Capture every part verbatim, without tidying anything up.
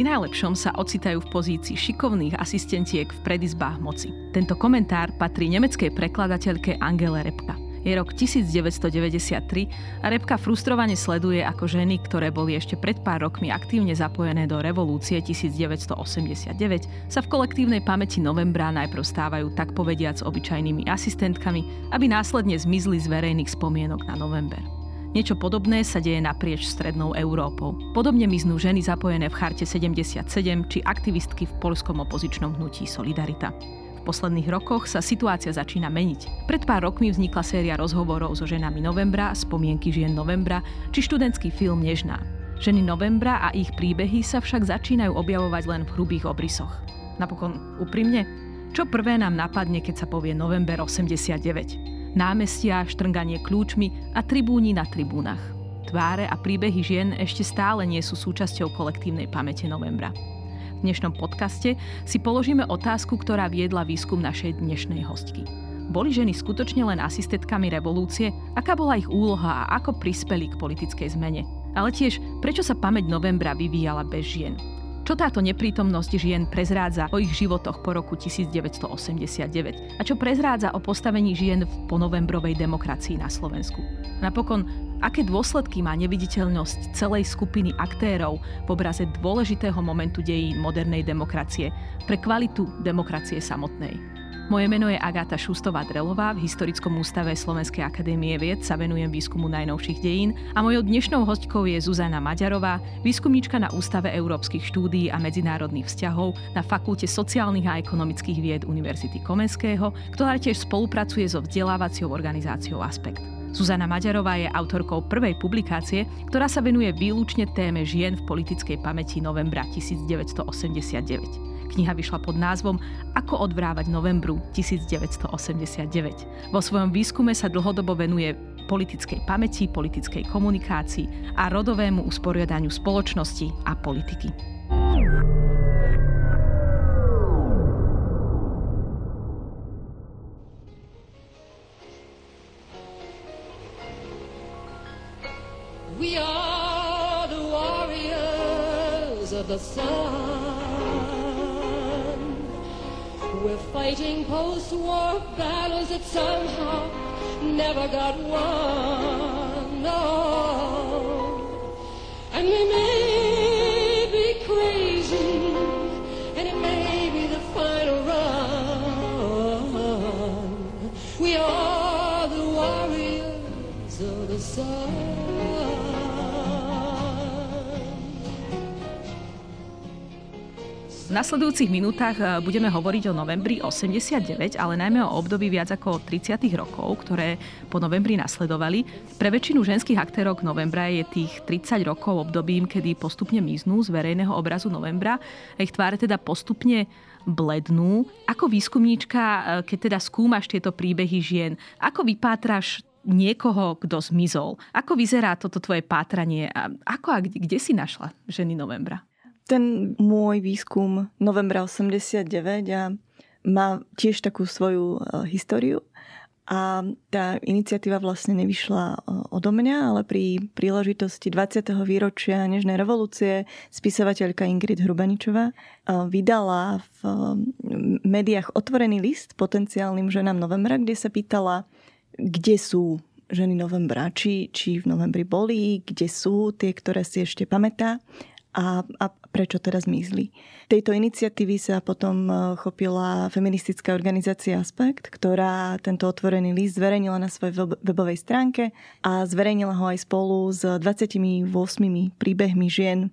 pri najlepšom sa ocitajú v pozícii šikovných asistentiek v predizbách moci. Tento komentár patrí nemeckej prekladateľke Angele Repka. Je rok devätnásťstodeväťdesiattri a Repka frustrovane sleduje, ako ženy, ktoré boli ešte pred pár rokmi aktívne zapojené do revolúcie devätnásťstoosemdesiatdeväť, sa v kolektívnej pamäti novembra najprv stávajú tak povediac obyčajnými asistentkami, aby následne zmizli z verejných spomienok na november. Niečo podobné sa deje naprieč strednou Európou. Podobne miznú ženy zapojené v Charte sedemdesiatsedem či aktivistky v poľskom opozičnom hnutí Solidarita. V posledných rokoch sa situácia začína meniť. Pred pár rokmi vznikla séria rozhovorov so ženami novembra, spomienky žien novembra či študentský film Nežná. Ženy novembra a ich príbehy sa však začínajú objavovať len v hrubých obrysoch. Napokon, úprimne, čo prvé nám napadne, keď sa povie november osemdesiatdeväť? Námestia, štrnganie kľúčmi a tribúni na tribúnach. Tváre a príbehy žien ešte stále nie sú súčasťou kolektívnej pamäte novembra. V dnešnom podcaste si položíme otázku, ktorá viedla výskum našej dnešnej hostky. Boli ženy skutočne len asistentkami revolúcie? Aká bola ich úloha a ako prispeli k politickej zmene? Ale tiež, prečo sa pamäť novembra vyvíjala bez žien? Čo táto neprítomnosť žien prezrádza o ich životoch po roku devätnásťstoosemdesiatdeväť a čo prezrádza o postavení žien v ponovembrovej demokracii na Slovensku? Napokon, aké dôsledky má neviditeľnosť celej skupiny aktérov v obraze dôležitého momentu dejín modernej demokracie pre kvalitu demokracie samotnej? Moje meno je Agáta Šustová-Drelová, v Historickom ústave Slovenskej akadémie vied sa venujem výskumu najnovších dejín a mojou dnešnou hostkou je Zuzana Maďarová, výskumníčka na Ústave európskych štúdií a medzinárodných vzťahov na Fakulte sociálnych a ekonomických vied Univerzity Komenského, ktorá tiež spolupracuje so vzdelávaciou organizáciou Aspekt. Zuzana Maďarová je autorkou prvej publikácie, ktorá sa venuje výlučne téme žien v politickej pamäti novembra devätnásťstoosemdesiatdeväť. Kniha vyšla pod názvom Ako odvrávať novembru devätnásťstoosemdesiatdeväť. Vo svojom výskume sa dlhodobo venuje politickej pamäti, politickej komunikácii a rodovému usporiadaniu spoločnosti a politiky. We are the warriors of the sun. We're fighting post-war battles that somehow never got won. No. And we may be crazy, and it may be the final run. We are the warriors of the sun. V nasledujúcich minútach budeme hovoriť o novembri osemdesiatdeväť, ale najmä o období viac ako tridsiatych rokov, ktoré po novembri nasledovali. Pre väčšinu ženských aktérov novembra je tých tridsať rokov obdobím, kedy postupne miznú z verejného obrazu novembra. Ich tváre teda postupne blednú. Ako výskumníčka, keď teda skúmaš tieto príbehy žien, ako vypátraš niekoho, kto zmizol? Ako vyzerá toto tvoje pátranie? A ako a kde, kde si našla ženy novembra? Ten môj výskum novembra osemdesiatdeväť a má tiež takú svoju históriu a tá iniciatíva vlastne nevyšla odo mňa, ale pri príležitosti dvadsiateho výročia Nežnej revolúcie spisovateľka Ingrid Hrubaničová vydala v médiách otvorený list potenciálnym ženám novembra, kde sa pýtala, kde sú ženy novembra, či, či v novembri boli, kde sú tie, ktoré si ešte pamätá. A, a prečo teraz zmizli. Tejto iniciatívy sa potom chopila feministická organizácia Aspekt, ktorá tento otvorený list zverejnila na svojej webovej stránke a zverejnila ho aj spolu s dvadsiatimi ôsmimi príbehmi žien,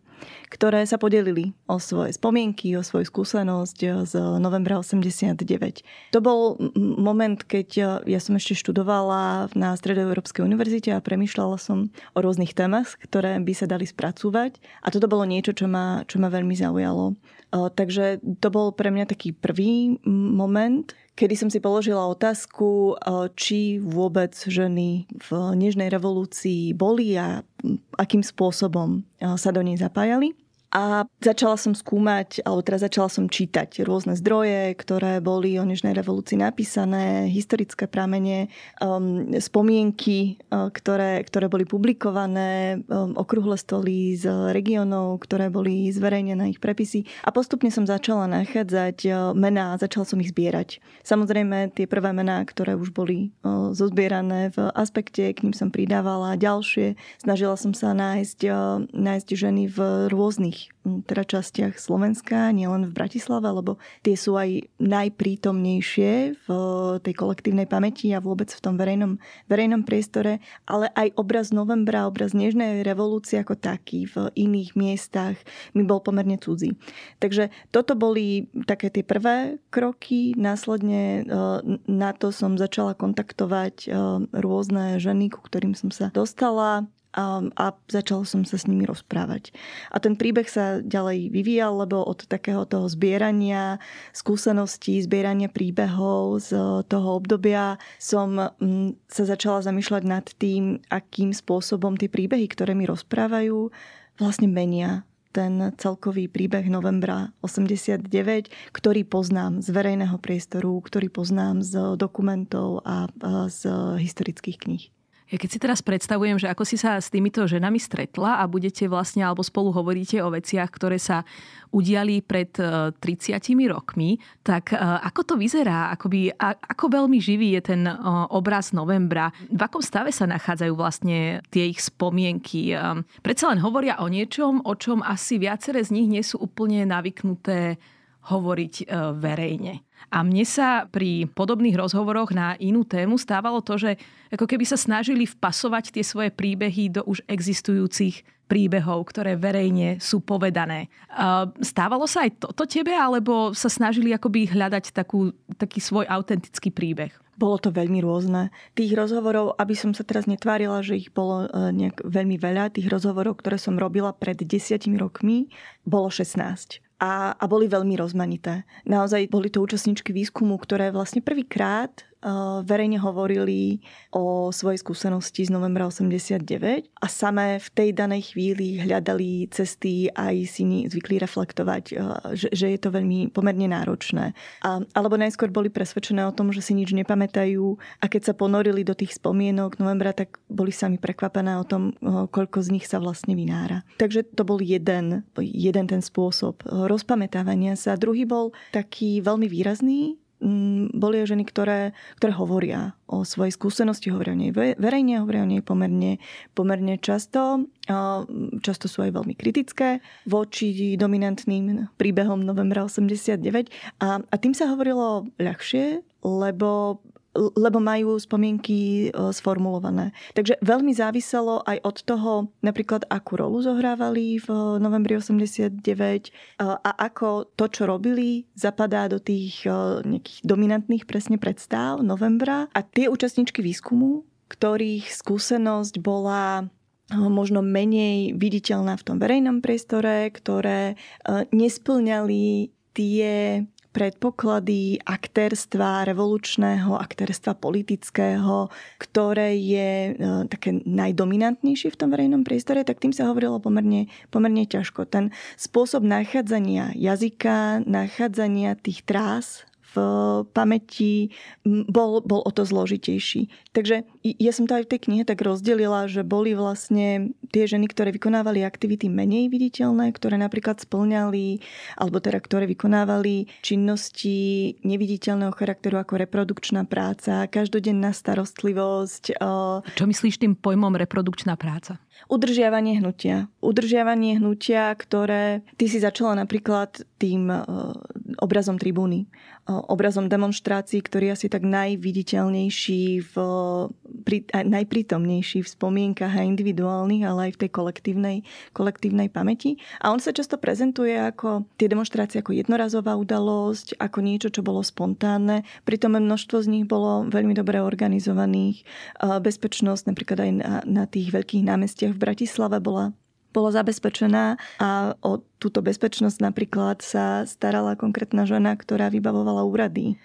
ktoré sa podelili o svoje spomienky, o svoju skúsenosť z novembra osemdesiatdeväť. To bol moment, keď ja som ešte študovala na Stredoeurópskej univerzite a premýšľala som o rôznych témach, ktoré by sa dali spracúvať. A toto bolo niečo, čo ma, čo ma veľmi zaujalo. Takže to bol pre mňa taký prvý moment, kedy som si položila otázku, či vôbec ženy v Nežnej revolúcii boli a akým spôsobom sa do nej zapájali. A začala som skúmať, alebo teraz začala som čítať rôzne zdroje, ktoré boli o nežnej revolúcii napísané, historické pramene, um, spomienky, um, ktoré, ktoré boli publikované, um, okrúhle stoly z regiónov, ktoré boli zverejnené, ich prepisy. A postupne som začala nachádzať mená, začala som ich zbierať. Samozrejme, tie prvé mená, ktoré už boli um, zozbierané v Aspekte, k ním som pridávala ďalšie. Snažila som sa nájsť, um, nájsť ženy v rôznych teda častiach Slovenska, nielen v Bratislave, lebo tie sú aj najprítomnejšie v tej kolektívnej pamäti a vôbec v tom verejnom, verejnom priestore, ale aj obraz novembra, obraz nežnej revolúcie ako taký v iných miestach mi bol pomerne cudzí. Takže toto boli také tie prvé kroky, následne na to som začala kontaktovať rôzne ženy, ku ktorým som sa dostala, a začala som sa s nimi rozprávať. A ten príbeh sa ďalej vyvíjal, lebo od takého toho zbierania skúseností, zbierania príbehov z toho obdobia som sa začala zamýšľať nad tým, akým spôsobom tie príbehy, ktoré mi rozprávajú, vlastne menia ten celkový príbeh novembra osemdesiatdeväť, ktorý poznám z verejného priestoru, ktorý poznám z dokumentov a z historických kníh. Ja keď si teraz predstavujem, že ako si sa s týmito ženami stretla a budete vlastne, alebo spolu hovoríte o veciach, ktoré sa udiali pred tridsiatimi rokmi, tak ako to vyzerá? Akoby, ako veľmi živý je ten obraz novembra? V akom stave sa nachádzajú vlastne tie ich spomienky? Predsa len hovoria o niečom, o čom asi viaceré z nich nie sú úplne navyknuté hovoriť verejne. A mne sa pri podobných rozhovoroch na inú tému stávalo to, že ako keby sa snažili vpasovať tie svoje príbehy do už existujúcich príbehov, ktoré verejne sú povedané. Stávalo sa aj toto tebe, alebo sa snažili akoby hľadať takú, taký svoj autentický príbeh? Bolo to veľmi rôzne. Tých rozhovorov, aby som sa teraz netvárila, že ich bolo nejak veľmi veľa, tých rozhovorov, ktoré som robila pred desiatimi rokmi, bolo šestnásť. A, a boli veľmi rozmanité. Naozaj boli to účastníčky výskumu, ktoré vlastne prvýkrát verejne hovorili o svojej skúsenosti z novembra osemdesiatdeväť a samé v tej danej chvíli hľadali cesty a aj si zvykli reflektovať, že, že je to veľmi pomerne náročné. A, alebo najskôr boli presvedčené o tom, že si nič nepamätajú a keď sa ponorili do tých spomienok novembra, tak boli sami prekvapené o tom, koľko z nich sa vlastne vynára. Takže to bol jeden, jeden ten spôsob rozpamätávania sa. Druhý bol taký veľmi výrazný. Boli ženy, ktoré, ktoré hovoria o svojej skúsenosti, hovoria o nej verejne, hovoria o nej pomerne, pomerne často. Často sú aj veľmi kritické voči dominantným príbehom novembra osemdesiatdeväť. A, a tým sa hovorilo ľahšie, lebo lebo majú spomienky sformulované. Takže veľmi záviselo aj od toho, napríklad akú rolu zohrávali v novembri osemdesiatdeväť a ako to, čo robili, zapadá do tých nejakých dominantných presne predstáv novembra. A tie účastníčky výskumu, ktorých skúsenosť bola možno menej viditeľná v tom verejnom priestore, ktoré nesplňali tie predpoklady aktérstva revolučného, aktérstva politického, ktoré je e, také najdominantnejšie v tom verejnom priestore, tak tým sa hovorilo pomerne, pomerne ťažko. Ten spôsob nachádzania jazyka, nachádzania tých trás v pamäti bol, bol o to zložitejší. Takže ja som to aj v tej knihe tak rozdelila, že boli vlastne tie ženy, ktoré vykonávali aktivity menej viditeľné, ktoré napríklad splňali, alebo teda ktoré vykonávali činnosti neviditeľného charakteru ako reprodukčná práca, každodenná starostlivosť. Čo myslíš tým pojmom reprodukčná práca? Udržiavanie hnutia. Udržiavanie hnutia, ktoré ty si začala napríklad tým obrazom tribúny, obrazom demonštrácií, ktorý je asi tak najviditeľnejší, v, pri, najprítomnejší v spomienkach a individuálnych, ale aj v tej kolektívnej, kolektívnej pamäti. A on sa často prezentuje ako tie demonštrácie ako jednorazová udalosť, ako niečo, čo bolo spontánne. Pritom množstvo z nich bolo veľmi dobre organizovaných. Bezpečnosť napríklad aj na, na tých veľkých námestiach v Bratislave bola, bola zabezpečená a od túto bezpečnosť napríklad sa starala konkrétna žena, ktorá vybavovala úrady,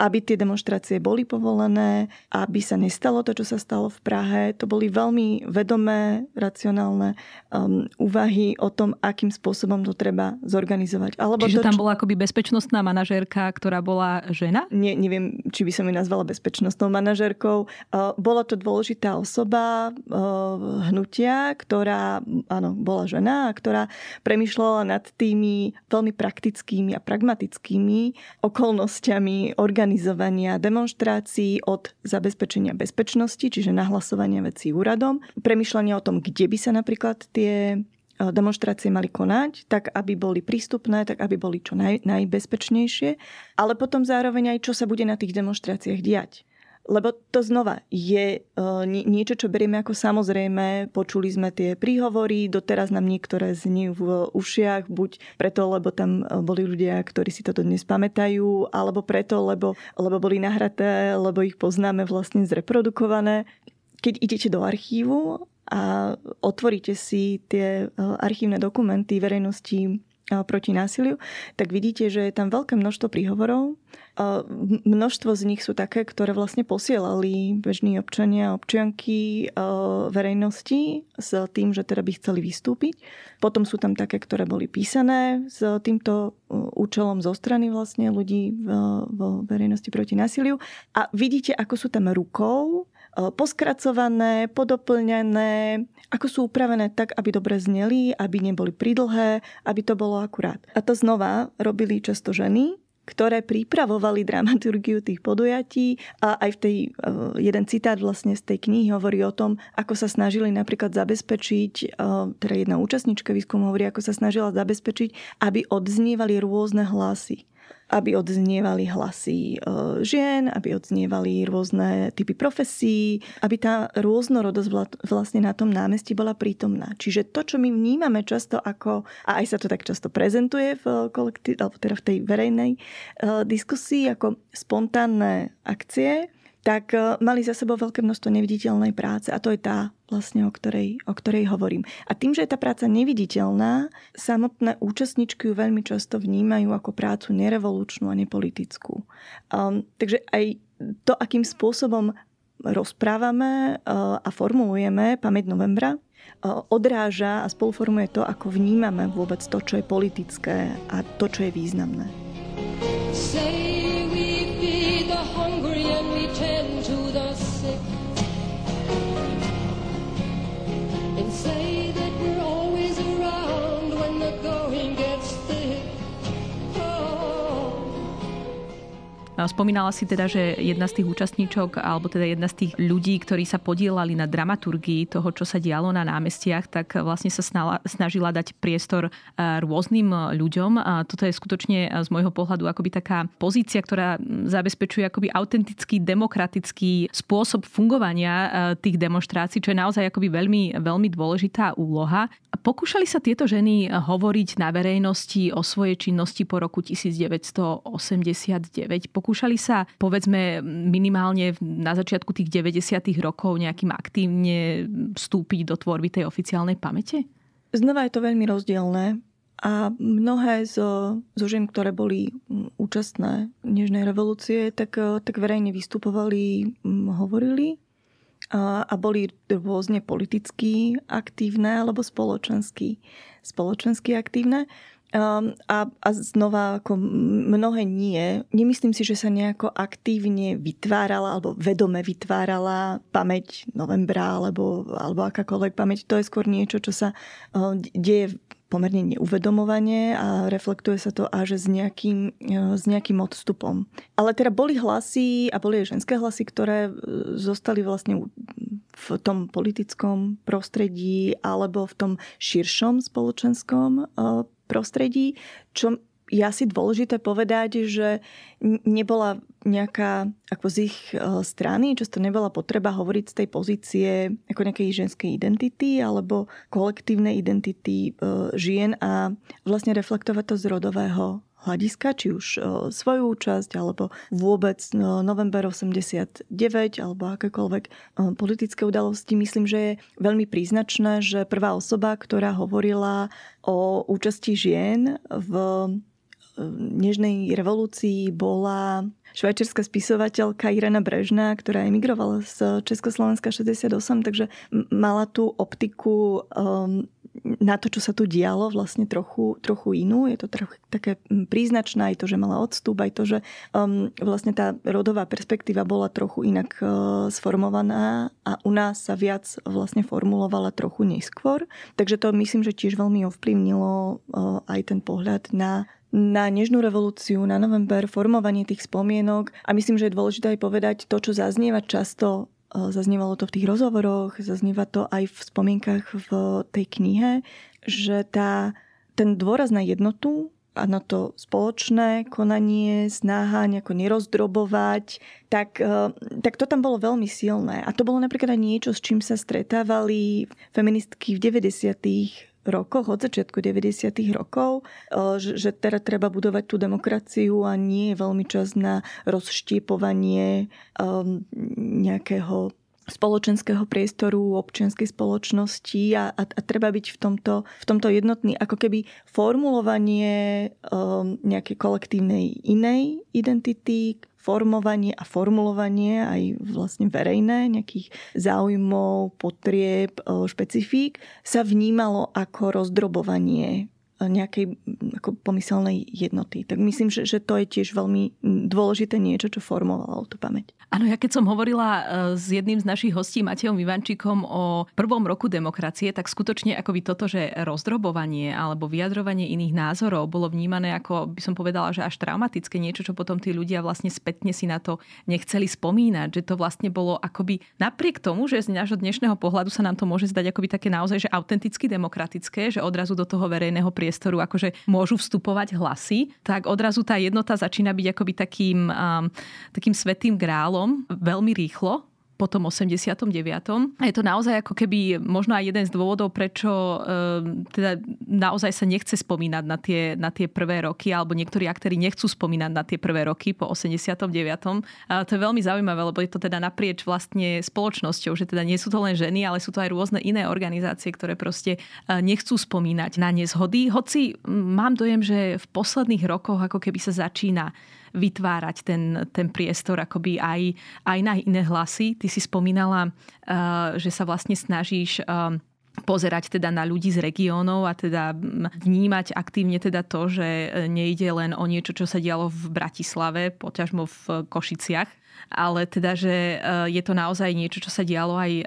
aby tie demonštrácie boli povolené, aby sa nestalo to, čo sa stalo v Prahe. To boli veľmi vedomé, racionálne um, úvahy o tom, akým spôsobom to treba zorganizovať. Alebo Čiže to, tam bola akoby bezpečnostná manažérka, ktorá bola žena? Nie, neviem, či by som ju nazvala bezpečnostnou manažérkou. Uh, bola to dôležitá osoba uh, hnutia, ktorá, áno, bola žena, ktorá premýšľala nad tými veľmi praktickými a pragmatickými okolnostiami organizovania demonštrácií od zabezpečenia bezpečnosti, čiže nahlasovania vecí úradom, premýšľania o tom, kde by sa napríklad tie demonštrácie mali konať, tak aby boli prístupné, tak aby boli čo naj, najbezpečnejšie, ale potom zároveň aj čo sa bude na tých demonštráciách diať. Lebo to znova je niečo, čo berieme ako samozrejme. Počuli sme tie príhovory, doteraz nám niektoré z nich v ušiach, buď preto, lebo tam boli ľudia, ktorí si toto dnes pamätajú, alebo preto, lebo, lebo boli nahraté, lebo ich poznáme vlastne zreprodukované. Keď idete do archívu a otvoríte si tie archívne dokumenty verejnosti proti násiliu, tak vidíte, že je tam veľké množstvo príhovorov. Množstvo z nich sú také, ktoré vlastne posielali bežní občania a občianky verejnosti s tým, že teda by chceli vystúpiť. Potom sú tam také, ktoré boli písané s týmto účelom zo strany vlastne ľudí vo verejnosti proti násiliu. A vidíte, ako sú tam rukou poskracované, podoplňané, ako sú upravené tak, aby dobre zneli, aby neboli pridlhé, aby to bolo akurát. A to znova robili často ženy, ktoré pripravovali dramaturgiu tých podujatí a aj v tej, jeden citát vlastne z tej knihy hovorí o tom, ako sa snažili napríklad zabezpečiť, teda jedna účastnička výskumu hovorí, ako sa snažila zabezpečiť, aby odznievali rôzne hlasy. Aby odznievali hlasy žien, aby odznievali rôzne typy profesí, aby tá rôznorodosť vlastne na tom námestí bola prítomná. Čiže to, čo my vnímame často ako, a aj sa to tak často prezentuje v kolektíve, alebo teda v tej verejnej diskusii, ako spontánne akcie, tak mali za sebou veľké množstvo neviditeľnej práce. A to je tá vlastne, o ktorej, o ktorej hovorím. A tým, že je tá práca neviditeľná, samotné účastničky ju veľmi často vnímajú ako prácu nerevolučnú a nepolitickú. Um, takže aj to, akým spôsobom rozprávame uh, a formulujeme pamäť novembra, uh, odráža a spoluformuje to, ako vnímame vôbec to, čo je politické a to, čo je významné. Spomínala si teda, že jedna z tých účastníčok alebo teda jedna z tých ľudí, ktorí sa podielali na dramaturgii toho, čo sa dialo na námestiach, tak vlastne sa snažila dať priestor rôznym ľuďom. A toto je skutočne z môjho pohľadu akoby taká pozícia, ktorá zabezpečuje akoby autentický, demokratický spôsob fungovania tých demonštrácií, čo je naozaj akoby veľmi, veľmi dôležitá úloha. Pokúšali sa tieto ženy hovoriť na verejnosti o svojej činnosti po roku devätnásťstoosemdesiatdeväť. Pokúšali sa, povedzme, minimálne na začiatku tých deväťdesiatych rokov nejakým aktívne vstúpiť do tvorby tej oficiálnej pamäte? Znova je to veľmi rozdielne a mnohé zo, zo žien, ktoré boli účastné nežnej revolúcie, tak, tak verejne vystupovali, hovorili a, a boli rôzne politicky aktívne alebo spoločensky, spoločensky aktívne. A, a znova, ako mnohé nie. Nemyslím si, že sa nejako aktívne vytvárala alebo vedome vytvárala pamäť novembra alebo, alebo akákoľvek pamäť. To je skôr niečo, čo sa deje pomerne neuvedomovanie a reflektuje sa to až s nejakým, s nejakým odstupom. Ale teda boli hlasy a boli aj ženské hlasy, ktoré zostali vlastne v tom politickom prostredí alebo v tom širšom spoločenskom prostredí, čo je asi dôležité povedať, že nebola nejaká, ako z ich strany, často nebola potreba hovoriť z tej pozície ako nejakej ženskej identity alebo kolektívnej identity žien a vlastne reflektovať to z rodového hľadiska, či už svoju účasť, alebo vôbec november osemdesiatdeväť, alebo akékoľvek politické udalosti. Myslím, že je veľmi príznačné, že prvá osoba, ktorá hovorila o účasti žien v nežnej revolúcii, bola švajčiarska spisovateľka Irena Brežná, ktorá emigrovala z Československa šesťdesiatosem, takže mala tú optiku um, na to, čo sa tu dialo, vlastne trochu, trochu inú. Je to trochu také príznačné aj to, že mala odstup, aj to, že um, vlastne tá rodová perspektíva bola trochu inak uh, sformovaná a u nás sa viac vlastne formulovala trochu neskôr. Takže to myslím, že tiež veľmi ovplyvnilo uh, aj ten pohľad na na nežnú revolúciu, na november, formovanie tých spomienok. A myslím, že je dôležité aj povedať to, čo zaznieva často. Zaznievalo to v tých rozhovoroch, zaznieva to aj v spomienkach v tej knihe, že tá, ten dôraz na jednotu a na to spoločné konanie, snaha nejako nerozdrobovať, tak, tak to tam bolo veľmi silné. A to bolo napríklad aj niečo, s čím sa stretávali feministky v deväťdesiatych rokoch, od začiatku deväťdesiatych rokov, že teda treba budovať tú demokraciu a nie je veľmi čas na rozštiepovanie nejakého spoločenského priestoru, občianskej spoločnosti a, a, a treba byť v tomto, v tomto jednotný. Ako keby formulovanie nejakej kolektívnej inej identity, formovanie a formulovanie aj vlastne verejné nejakých záujmov, potrieb, špecifík sa vnímalo ako rozdrobovanie nejakej ako pomyselnej jednoty. Tak myslím, že, že to je tiež veľmi dôležité niečo, čo formovalo tú pamäť. Áno, ja keď som hovorila s jedným z našich hostí, Matejom Ivančíkom, o prvom roku demokracie, tak skutočne akoby toto, že rozdrobovanie alebo vyjadrovanie iných názorov bolo vnímané ako, by som povedala, že až traumatické niečo, čo potom tí ľudia vlastne spätne si na to nechceli spomínať, že to vlastne bolo akoby napriek tomu, že z nášho dnešného pohľadu sa nám to môže zdať akoby také naozaj, že autenticky demokratické, že odrazu do toho verejného priestoru akože môžu vstupovať hlasy, tak odrazu tá jednota začína byť akoby takým, um, takým svätým grálom veľmi rýchlo po tom osemdesiatom deviatom. A je to naozaj ako keby možno aj jeden z dôvodov, prečo e, teda naozaj sa nechce spomínať na tie, na tie prvé roky, alebo niektorí aktéri nechcú spomínať na tie prvé roky po osemdesiatom deviatom. A to je veľmi zaujímavé, lebo je to teda naprieč vlastne spoločnosťou, že teda nie sú to len ženy, ale sú to aj rôzne iné organizácie, ktoré proste nechcú spomínať na nezhody. Hoci mám dojem, že v posledných rokoch ako keby sa začína vytvárať ten, ten priestor akoby aj, aj na iné hlasy. Ty si spomínala, uh, že sa vlastne snažíš uh, pozerať teda na ľudí z regiónov a teda vnímať aktívne teda to, že nejde len o niečo, čo sa dialo v Bratislave, poťažmo v Košiciach, ale teda, že je to naozaj niečo, čo sa dialo aj,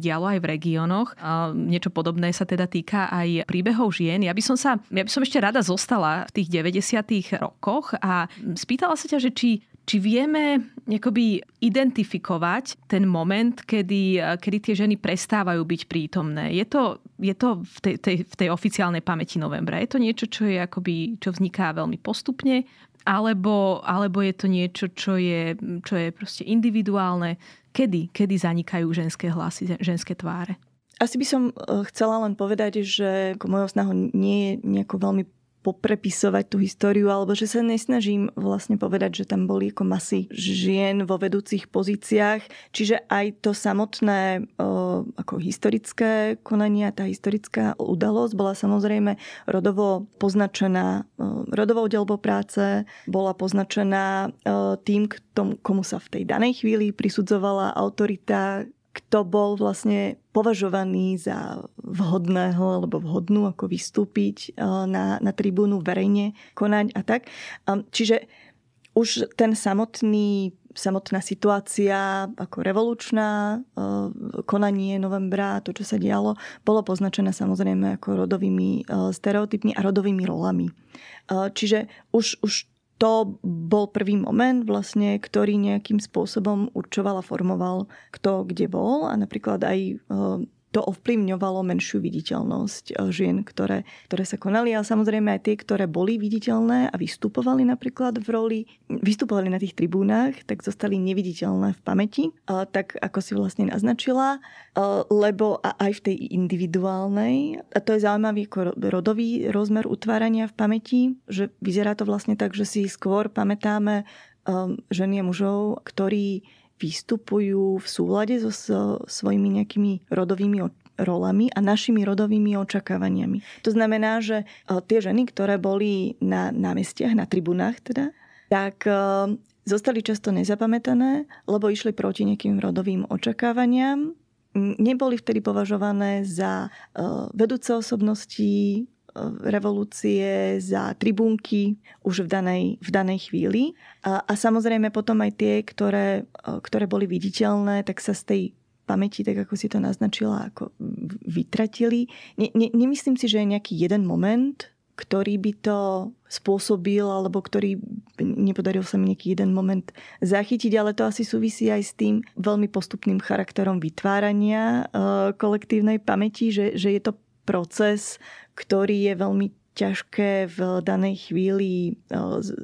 dialo aj v regiónoch. Niečo podobné sa teda týka aj príbehov žien. Ja by som sa, ja by som ešte rada zostala v tých deväťdesiatych rokoch a spýtala sa ťa, že či Či vieme akoby identifikovať ten moment, kedy, kedy tie ženy prestávajú byť prítomné? Je to, je to v, tej, tej, v tej oficiálnej pamäti novembra? Je to niečo, čo, je akoby, čo vzniká veľmi postupne? Alebo, alebo je to niečo, čo je, čo je proste individuálne? Kedy, kedy zanikajú ženské hlasy, ženské tváre? Asi by som chcela len povedať, že mojou snahou nie je nejako veľmi poprepisovať tú históriu, alebo že sa nesnažím vlastne povedať, že tam boli ako masy žien vo vedúcich pozíciách. Čiže aj to samotné ako historické konanie, tá historická udalosť bola samozrejme rodovo poznačená rodovou deľbou práce, bola poznačená tým, komu sa v tej danej chvíli prisudzovala autorita, kto bol vlastne považovaný za vhodného alebo vhodnú ako vystúpiť na, na tribúnu, verejne konať a tak. Čiže už ten samotný, samotná situácia ako revolučná, konanie novembra, to, čo sa dialo, bolo poznačené samozrejme ako rodovými stereotypmi a rodovými rolami. Čiže už, už to bol prvý moment, vlastne, ktorý nejakým spôsobom určoval a formoval, kto kde bol. A napríklad aj to ovplyvňovalo menšiu viditeľnosť žien, ktoré, ktoré sa konali, ale samozrejme aj tie, ktoré boli viditeľné a vystupovali napríklad v roli, vystupovali na tých tribúnach, tak zostali neviditeľné v pamäti, tak ako si vlastne naznačila, lebo aj v tej individuálnej, a to je zaujímavý rodový rozmer utvárania v pamäti, že vyzerá to vlastne tak, že si skôr pamätáme ženy a mužov, ktorí vystupujú v súlade so svojimi nejakými rodovými rolami a našimi rodovými očakávaniami. To znamená, že tie ženy, ktoré boli na námestiach, na tribunách teda, tak zostali často nezapamätané, lebo išli proti nejakým rodovým očakávaniam. Neboli vtedy považované za vedúce osobnosti revolúcie, za tribúnky už v danej, v danej chvíli. A, a samozrejme potom aj tie, ktoré, ktoré boli viditeľné, tak sa z tej pamäti, tak ako si to naznačila, ako vytratili. Ne, ne, nemyslím si, že je nejaký jeden moment, ktorý by to spôsobil, alebo ktorý, nepodaril sa mi nejaký jeden moment zachytiť, ale to asi súvisí aj s tým veľmi postupným charakterom vytvárania e, kolektívnej pamäti, že, že je to proces, ktorý je veľmi ťažké v danej chvíli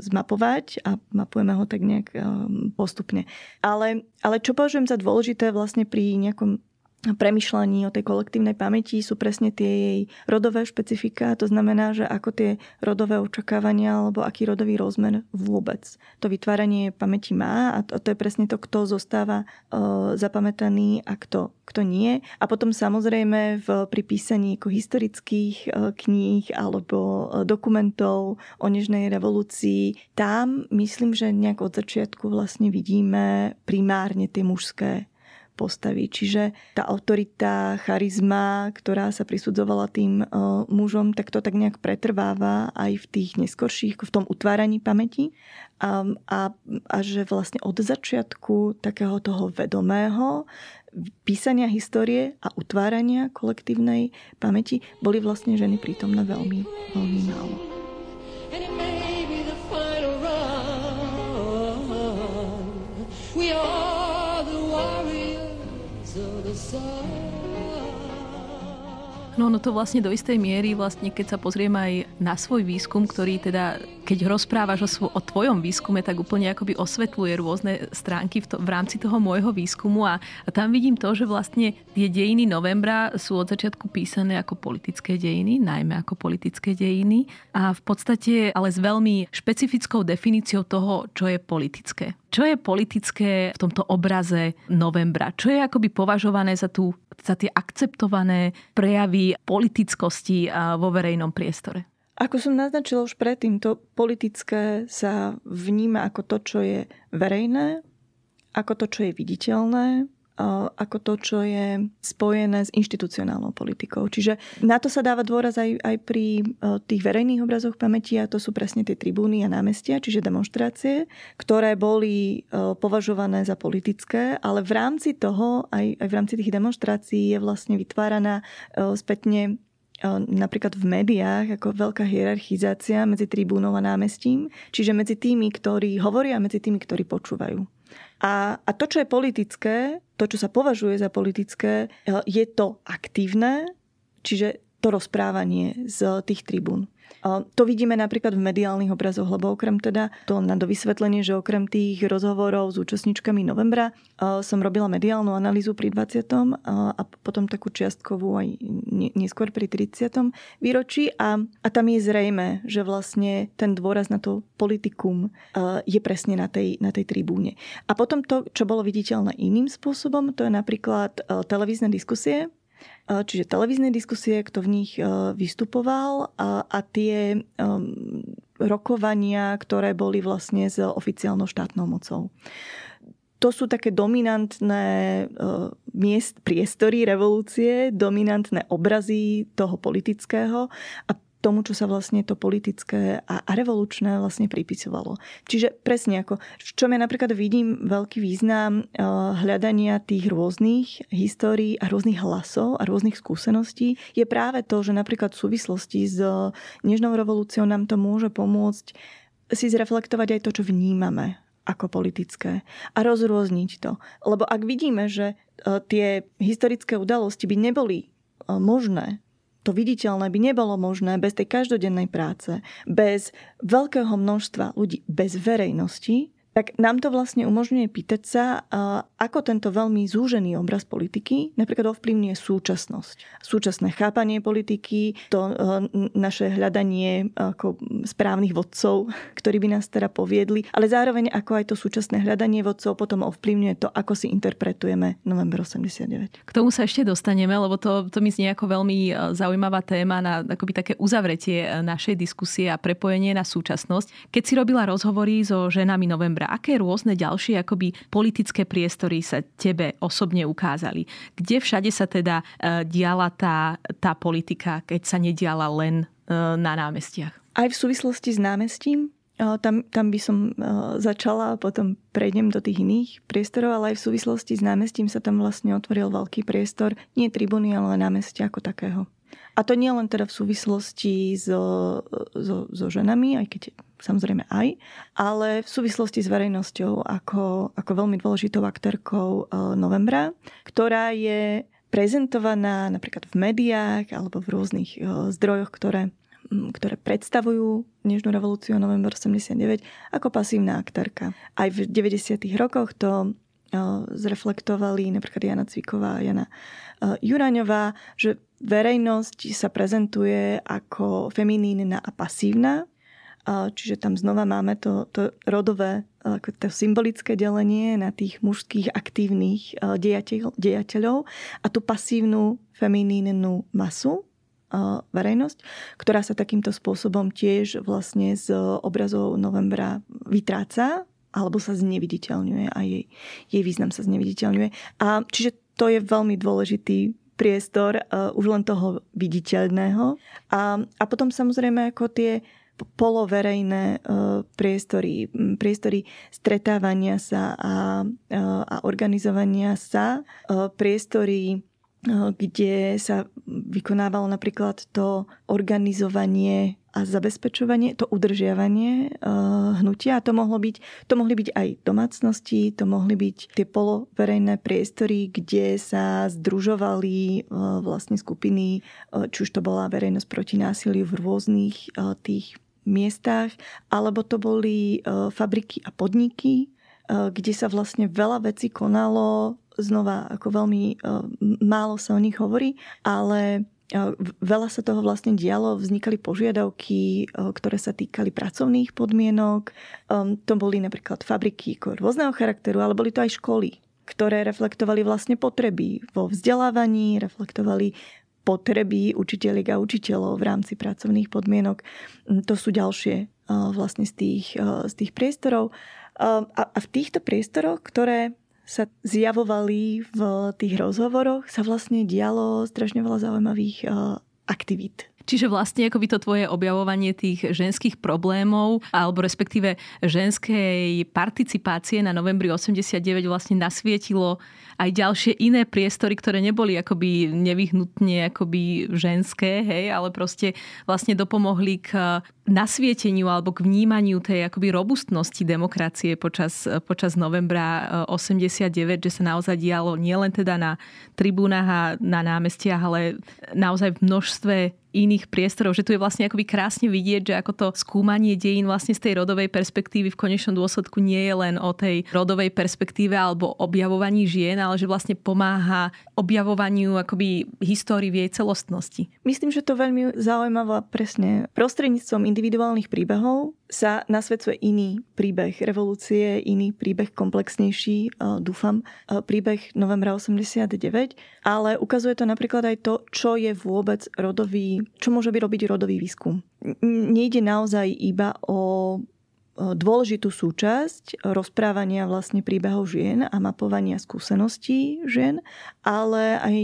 zmapovať a mapujeme ho tak nejak postupne. Ale, ale čo považujem za dôležité vlastne pri nejakom premyšľaní o tej kolektívnej pamäti sú presne tie jej rodové špecifika, to znamená, že ako tie rodové očakávania alebo aký rodový rozmer vôbec to vytváranie pamäti má, a to, to je presne to, kto zostáva uh, zapamätaný a kto, kto nie. A potom samozrejme v, pri písaní ako historických uh, kníh alebo uh, dokumentov o nežnej revolúcii, tam myslím, že nejak od začiatku vlastne vidíme primárne tie mužské postaví. Čiže tá autorita, charizma, ktorá sa prisudzovala tým mužom, tak to tak nejak pretrváva aj v tých neskorších, v tom utváraní pamäti. A, a, a že vlastne od začiatku takého toho vedomého písania histórie a utvárania kolektívnej pamäti boli vlastne ženy prítomné veľmi, veľmi málo. No, no to vlastne do istej miery, vlastne keď sa pozrieme aj na svoj výskum, ktorý teda, keď rozprávaš o, svo- o tvojom výskume, tak úplne akoby osvetľuje rôzne stránky v, to- v rámci toho môjho výskumu a, a tam vidím to, že vlastne tie dejiny novembra sú od začiatku písané ako politické dejiny, najmä ako politické dejiny a v podstate ale s veľmi špecifickou definíciou toho, čo je politické. Čo je politické v tomto obraze novembra? Čo je akoby považované za, tú, za tie akceptované prejavy politickosti vo verejnom priestore? Ako som naznačila už predtým, to politické sa vníma ako to, čo je verejné, ako to, čo je viditeľné, ako to, čo je spojené s inštitucionálnou politikou. Čiže na to sa dáva dôraz aj, aj pri tých verejných obrazoch pamäti a to sú presne tie tribúny a námestia, čiže demonštrácie, ktoré boli považované za politické, ale v rámci toho, aj, aj v rámci tých demonštrácií je vlastne vytváraná spätne napríklad v médiách ako veľká hierarchizácia medzi tribúnou a námestím, čiže medzi tými, ktorí hovoria a medzi tými, ktorí počúvajú. A, a to, čo je politické, to, čo sa považuje za politické, je to aktívne, čiže to rozprávanie z tých tribún. To vidíme napríklad v mediálnych obrazoch, lebo okrem teda, to na dovysvetlenie, že okrem tých rozhovorov s účastníčkami novembra som robila mediálnu analýzu pri dvadsiatom a potom takú čiastkovú aj neskôr pri tridsiatom výročí a, a tam je zrejme, že vlastne ten dôraz na to politikum je presne na tej, na tej tribúne. A potom to, čo bolo viditeľné iným spôsobom, to je napríklad televízne diskusie, čiže televízne diskusie, kto v nich vystupoval a, a tie um, rokovania, ktoré boli vlastne s oficiálnou štátnou mocou. To sú také dominantné uh, miest, priestory revolúcie, dominantné obrazy toho politického a tomu, čo sa vlastne to politické a revolučné vlastne pripisovalo. Čiže presne ako, v čom ja napríklad vidím veľký význam hľadania tých rôznych histórií a rôznych hlasov a rôznych skúseností, je práve to, že napríklad v súvislosti s nežnou revolúciou nám to môže pomôcť si zreflektovať aj to, čo vnímame ako politické. A rozrôzniť to. Lebo ak vidíme, že tie historické udalosti by neboli možné, to viditeľné by nebolo možné bez tej každodennej práce, bez veľkého množstva ľudí, bez verejnosti, tak nám to vlastne umožňuje pýtať sa, ako tento veľmi zúžený obraz politiky napríklad ovplyvňuje súčasnosť. Súčasné chápanie politiky, to naše hľadanie ako správnych vodcov, ktorí by nás teda poviedli, ale zároveň ako aj to súčasné hľadanie vodcov potom ovplyvňuje to, ako si interpretujeme november osemdesiatdeväť. K tomu sa ešte dostaneme, lebo to, to mi znie ako veľmi zaujímavá téma na akoby také uzavretie našej diskusie a prepojenie na súčasnosť. Keď si robila rozhovory so ženami novembra, aké rôzne ďalšie akoby politické priestory sa tebe osobne ukázali? Kde všade sa teda diala tá, tá politika, keď sa nediala len na námestiach? Aj v súvislosti s námestím, tam, tam by som začala a potom prejdem do tých iných priestorov, ale aj v súvislosti s námestím sa tam vlastne otvoril veľký priestor, nie tribúny, ale námestia ako takého. A to nie len teda v súvislosti so, so, so ženami, aj keď samozrejme aj, ale v súvislosti s verejnosťou ako, ako veľmi dôležitou aktérkou novembra, ktorá je prezentovaná napríklad v médiách alebo v rôznych zdrojoch, ktoré, ktoré predstavujú dnešnú revolúciu november osemdesiatdeväť ako pasívna aktérka. Aj v deväťdesiatych rokoch to zreflektovali napríklad Jana Cviková a Jana Juráňová, že verejnosť sa prezentuje ako feminínna a pasívna. Čiže tam znova máme to, to rodové, to symbolické delenie na tých mužských aktívnych dejateľ, dejateľov a tú pasívnu feminínnu masu, verejnosť, ktorá sa takýmto spôsobom tiež vlastne z obrazov novembra vytráca alebo sa zneviditeľňuje a jej, jej význam sa zneviditeľňuje. A čiže to je veľmi dôležitý priestor uh, už len toho viditeľného. A, a potom samozrejme ako tie poloverejné uh, priestory, priestory stretávania sa a, uh, a organizovania sa, uh, priestory, uh, kde sa vykonávalo napríklad to organizovanie a zabezpečovanie, to udržiavanie uh, hnutia. A to mohlo byť, to mohli byť aj domácnosti, to mohli byť tie poloverejné priestory, kde sa združovali uh, vlastne skupiny, uh, či už to bola verejnosť proti násiliu v rôznych uh, tých miestach, alebo to boli uh, fabriky a podniky, uh, kde sa vlastne veľa vecí konalo. Znova, ako veľmi uh, málo sa o nich hovorí, ale veľa sa toho vlastne dialo, vznikali požiadavky, ktoré sa týkali pracovných podmienok. To boli napríklad fabriky rôzneho charakteru, ale boli to aj školy, ktoré reflektovali vlastne potreby vo vzdelávaní, reflektovali potreby učiteľiek a učiteľov v rámci pracovných podmienok. To sú ďalšie vlastne z tých, z tých priestorov. A v týchto priestoroch, ktoré sa zjavovali v tých rozhovoroch, sa vlastne dialo strašne veľa zaujímavých aktivít. Čiže vlastne akoby to tvoje objavovanie tých ženských problémov alebo respektíve ženskej participácie na novembri osemdesiatdeväť vlastne nasvietilo aj ďalšie iné priestory, ktoré neboli akoby nevyhnutne akoby ženské, hej, ale proste vlastne dopomohli k nasvieteniu alebo k vnímaniu tej akoby robustnosti demokracie počas, počas novembra osemdesiatdeväť, že sa naozaj dialo nielen teda na tribúnach a na námestiach, ale naozaj v množstve iných priestorov, že tu je vlastne akoby krásne vidieť, že ako to skúmanie dejín vlastne z tej rodovej perspektívy v konečnom dôsledku nie je len o tej rodovej perspektíve alebo objavovaní žien, ale že vlastne pomáha objavovaniu akoby histórii v jej celostnosti. Myslím, že to veľmi zaujímavé presne. Prostredníctvom individuálnych príbehov sa nasvedcuje iný príbeh revolúcie, iný príbeh komplexnejší, dúfam, príbeh novembra osemdesiatdeväť, ale ukazuje to napríklad aj to, čo je vôbec rodový, čo môže byť robiť rodový výskum. Nejde naozaj iba o dôležitú súčasť rozprávania vlastne príbehov žien a mapovania skúseností žien, ale aj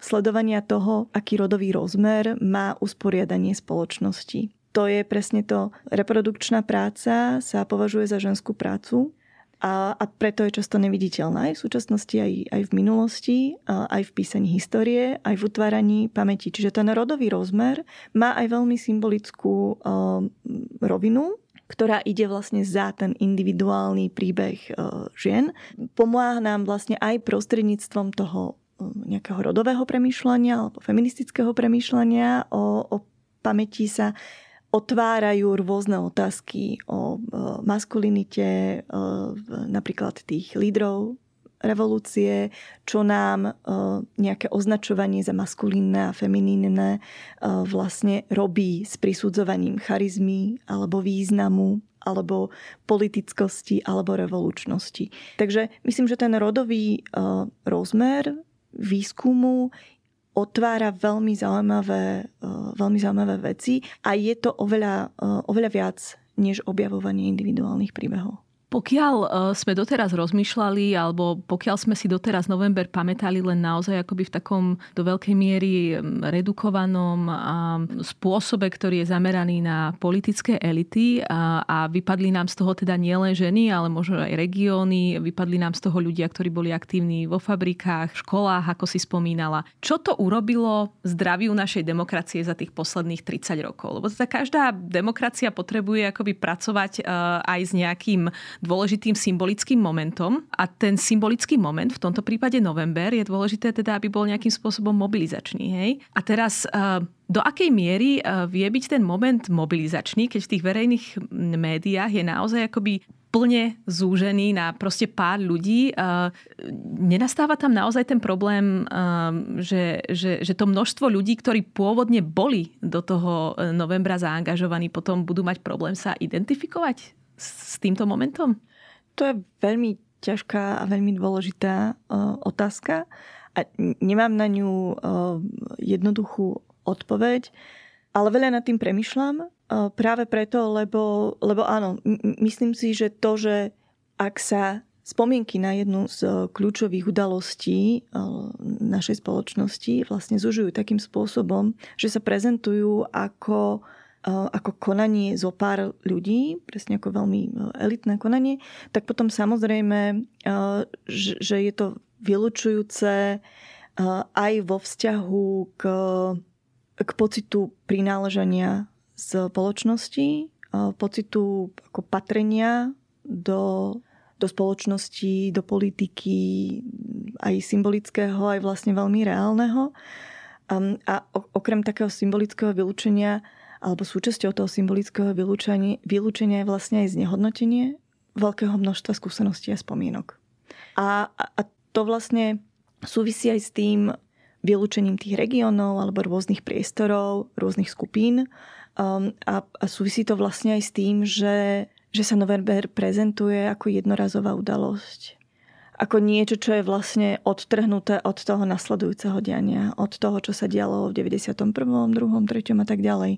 sledovania toho, aký rodový rozmer má usporiadanie spoločnosti. To je presne to. Reprodukčná práca sa považuje za ženskú prácu a, a preto je často neviditeľná aj v súčasnosti, aj, aj v minulosti, aj v písaní histórie, aj v utváraní pamäti. Čiže ten rodový rozmer má aj veľmi symbolickú um, rovinu, ktorá ide vlastne za ten individuálny príbeh žien. Pomáha nám vlastne aj prostredníctvom toho nejakého rodového premýšľania alebo feministického premýšľania o, o pamäti sa otvárajú rôzne otázky o maskulinite, napríklad tých lídrov revolúcie, čo nám nejaké označovanie za maskulínne a feminínne vlastne robí s prisudzovaním charizmy alebo významu alebo politickosti alebo revolučnosti. Takže myslím, že ten rodový rozmer výskumu otvára veľmi zaujímavé, veľmi zaujímavé veci a je to oveľa, oveľa viac než objavovanie individuálnych príbehov. Pokiaľ sme doteraz rozmýšľali, alebo pokiaľ sme si doteraz november pamätali len naozaj akoby v takom do veľkej miery redukovanom spôsobe, ktorý je zameraný na politické elity a, a vypadli nám z toho teda nielen ženy, ale možno aj regióny, vypadli nám z toho ľudia, ktorí boli aktívni vo fabrikách, školách, ako si spomínala. Čo to urobilo zdraviu našej demokracie za tých posledných tridsať rokov? Lebo teda každá demokracia potrebuje akoby pracovať aj s nejakým dôležitým symbolickým momentom a ten symbolický moment, v tomto prípade november, je dôležité teda, aby bol nejakým spôsobom mobilizačný. Hej? A teraz do akej miery vie byť ten moment mobilizačný, keď v tých verejných médiách je naozaj akoby plne zúžený na proste pár ľudí. Nenastáva tam naozaj ten problém, že, že, že to množstvo ľudí, ktorí pôvodne boli do toho novembra zaangažovaní, potom budú mať problém sa identifikovať s týmto momentom? To je veľmi ťažká a veľmi dôležitá uh, otázka a nemám na ňu uh, jednoduchú odpoveď, ale veľa nad tým premýšľam uh, práve preto, lebo, lebo áno, m- myslím si, že to, že ak sa spomienky na jednu z uh, kľúčových udalostí uh, našej spoločnosti vlastne zužujú takým spôsobom, že sa prezentujú ako ako konanie zo pár ľudí, presne ako veľmi elitné konanie, tak potom samozrejme, že je to vylučujúce aj vo vzťahu k, k pocitu prináležania spoločnosti, pocitu ako patrenia do, do spoločnosti, do politiky, aj symbolického, aj vlastne veľmi reálneho. A okrem takého symbolického vylúčenia alebo súčasťou toho symbolického vylúčenia je vlastne aj znehodnotenie veľkého množstva skúseností a spomienok. A, a to vlastne súvisí aj s tým vylúčením tých regiónov alebo rôznych priestorov, rôznych skupín. Um, a, a súvisí to vlastne aj s tým, že, že sa november prezentuje ako jednorazová udalosť. Ako niečo, čo je vlastne odtrhnuté od toho nasledujúceho diania, od toho, čo sa dialo v deväťdesiatom prvom, druhom, treťom a tak ďalej.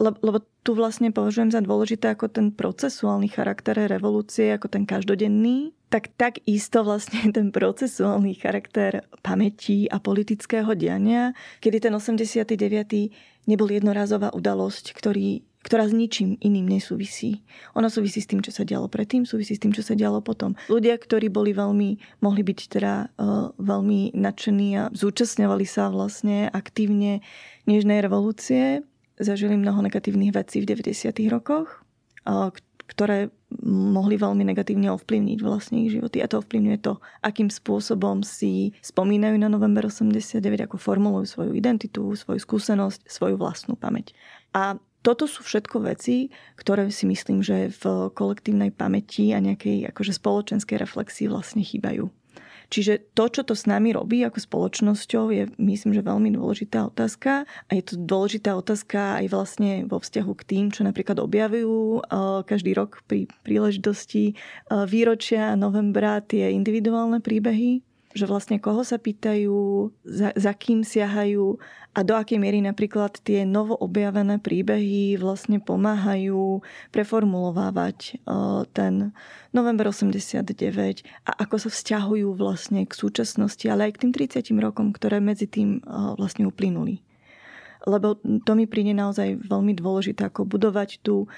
Le, lebo tu vlastne považujem za dôležité ako ten procesuálny charakter revolúcie, ako ten každodenný, tak takisto vlastne ten procesuálny charakter pamäti a politického diania, kedy ten osemdesiaty deviaty nebol jednorazová udalosť, ktorý ktorá s ničím iným nesúvisí. Ona súvisí s tým, čo sa dialo predtým, súvisí s tým, čo sa dialo potom. Ľudia, ktorí boli veľmi, mohli byť teda uh, veľmi nadšení a zúčastňovali sa vlastne aktívne nežnej revolúcie, zažili mnoho negatívnych vecí v deväťdesiatych rokoch, uh, ktoré mohli veľmi negatívne ovplyvniť vlastne ich životy. A to ovplyvňuje to, akým spôsobom si spomínajú na november osemdesiaty deviaty, ako formulujú svoju identitu, svoju skúsenosť, svoju vlastnú pamäť. A toto sú všetko veci, ktoré si myslím, že v kolektívnej pamäti a nejakej akože spoločenskej reflexii vlastne chýbajú. Čiže to, čo to s nami robí ako spoločnosťou, je myslím, že veľmi dôležitá otázka. A je to dôležitá otázka aj vlastne vo vzťahu k tým, čo napríklad objavujú každý rok pri príležitosti výročia novembra tie individuálne príbehy. Že vlastne koho sa pýtajú, za, za kým siahajú a do akej miery napríklad tie novo objavené príbehy vlastne pomáhajú preformulovávať uh, ten november osemdesiaty deviaty a ako sa vzťahujú vlastne k súčasnosti, ale aj k tým tridsiatim rokom, ktoré medzi tým uh, vlastne uplynuli. Lebo to mi príde naozaj veľmi dôležité, ako budovať tú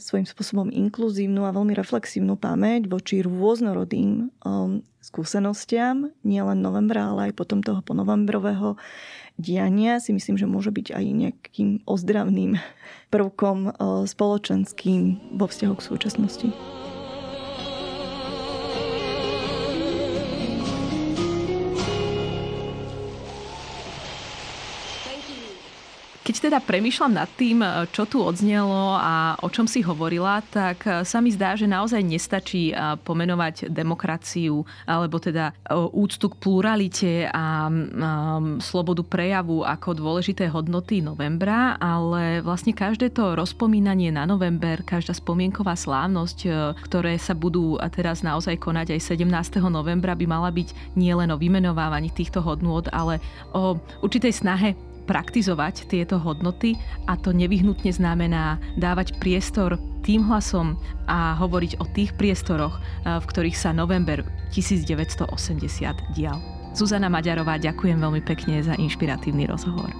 svojím spôsobom inkluzívnu a veľmi reflexívnu pamäť voči rôznorodým skúsenostiam, nielen novembra, ale aj potom toho ponovembrového diania, si myslím, že môže byť aj nejakým ozdravným prvkom spoločenským vo vzťahu k súčasnosti. Keď teda premýšľam nad tým, čo tu odznelo a o čom si hovorila, tak sa mi zdá, že naozaj nestačí pomenovať demokraciu alebo teda úctu k pluralite a slobodu prejavu ako dôležité hodnoty novembra, ale vlastne každé to rozpomínanie na november, každá spomienková slávnosť, ktoré sa budú teraz naozaj konať aj sedemnásteho novembra, by mala byť nielen o vymenovávaní týchto hodnôt, ale o určitej snahe praktizovať tieto hodnoty, a to nevyhnutne znamená dávať priestor tým hlasom a hovoriť o tých priestoroch, v ktorých sa november devätnásť osemdesiat dial. Zuzana Maďarová, ďakujem veľmi pekne za inšpiratívny rozhovor.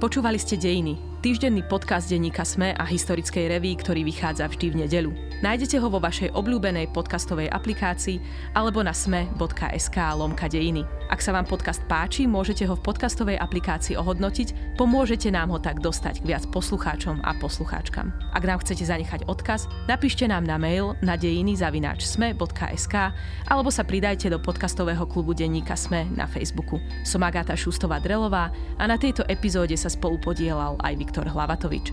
Počúvali ste Dejiny, týždenný podcast denníka SME a Historickej revue, ktorý vychádza vždy v nedeľu. Nájdete ho vo vašej obľúbenej podcastovej aplikácii alebo na sme.sk lomka dejiny. Ak sa vám podcast páči, môžete ho v podcastovej aplikácii ohodnotiť, pomôžete nám ho tak dostať k viac poslucháčom a poslucháčkam. Ak nám chcete zanechať odkaz, napíšte nám na mail na dejiny zavináč sme bodka es ká alebo sa pridajte do podcastového klubu denníka SME na Facebooku. Som Agáta Šustová-Drelová a na tejto epizóde sa spolupodielal aj Viktor Hlavatovič.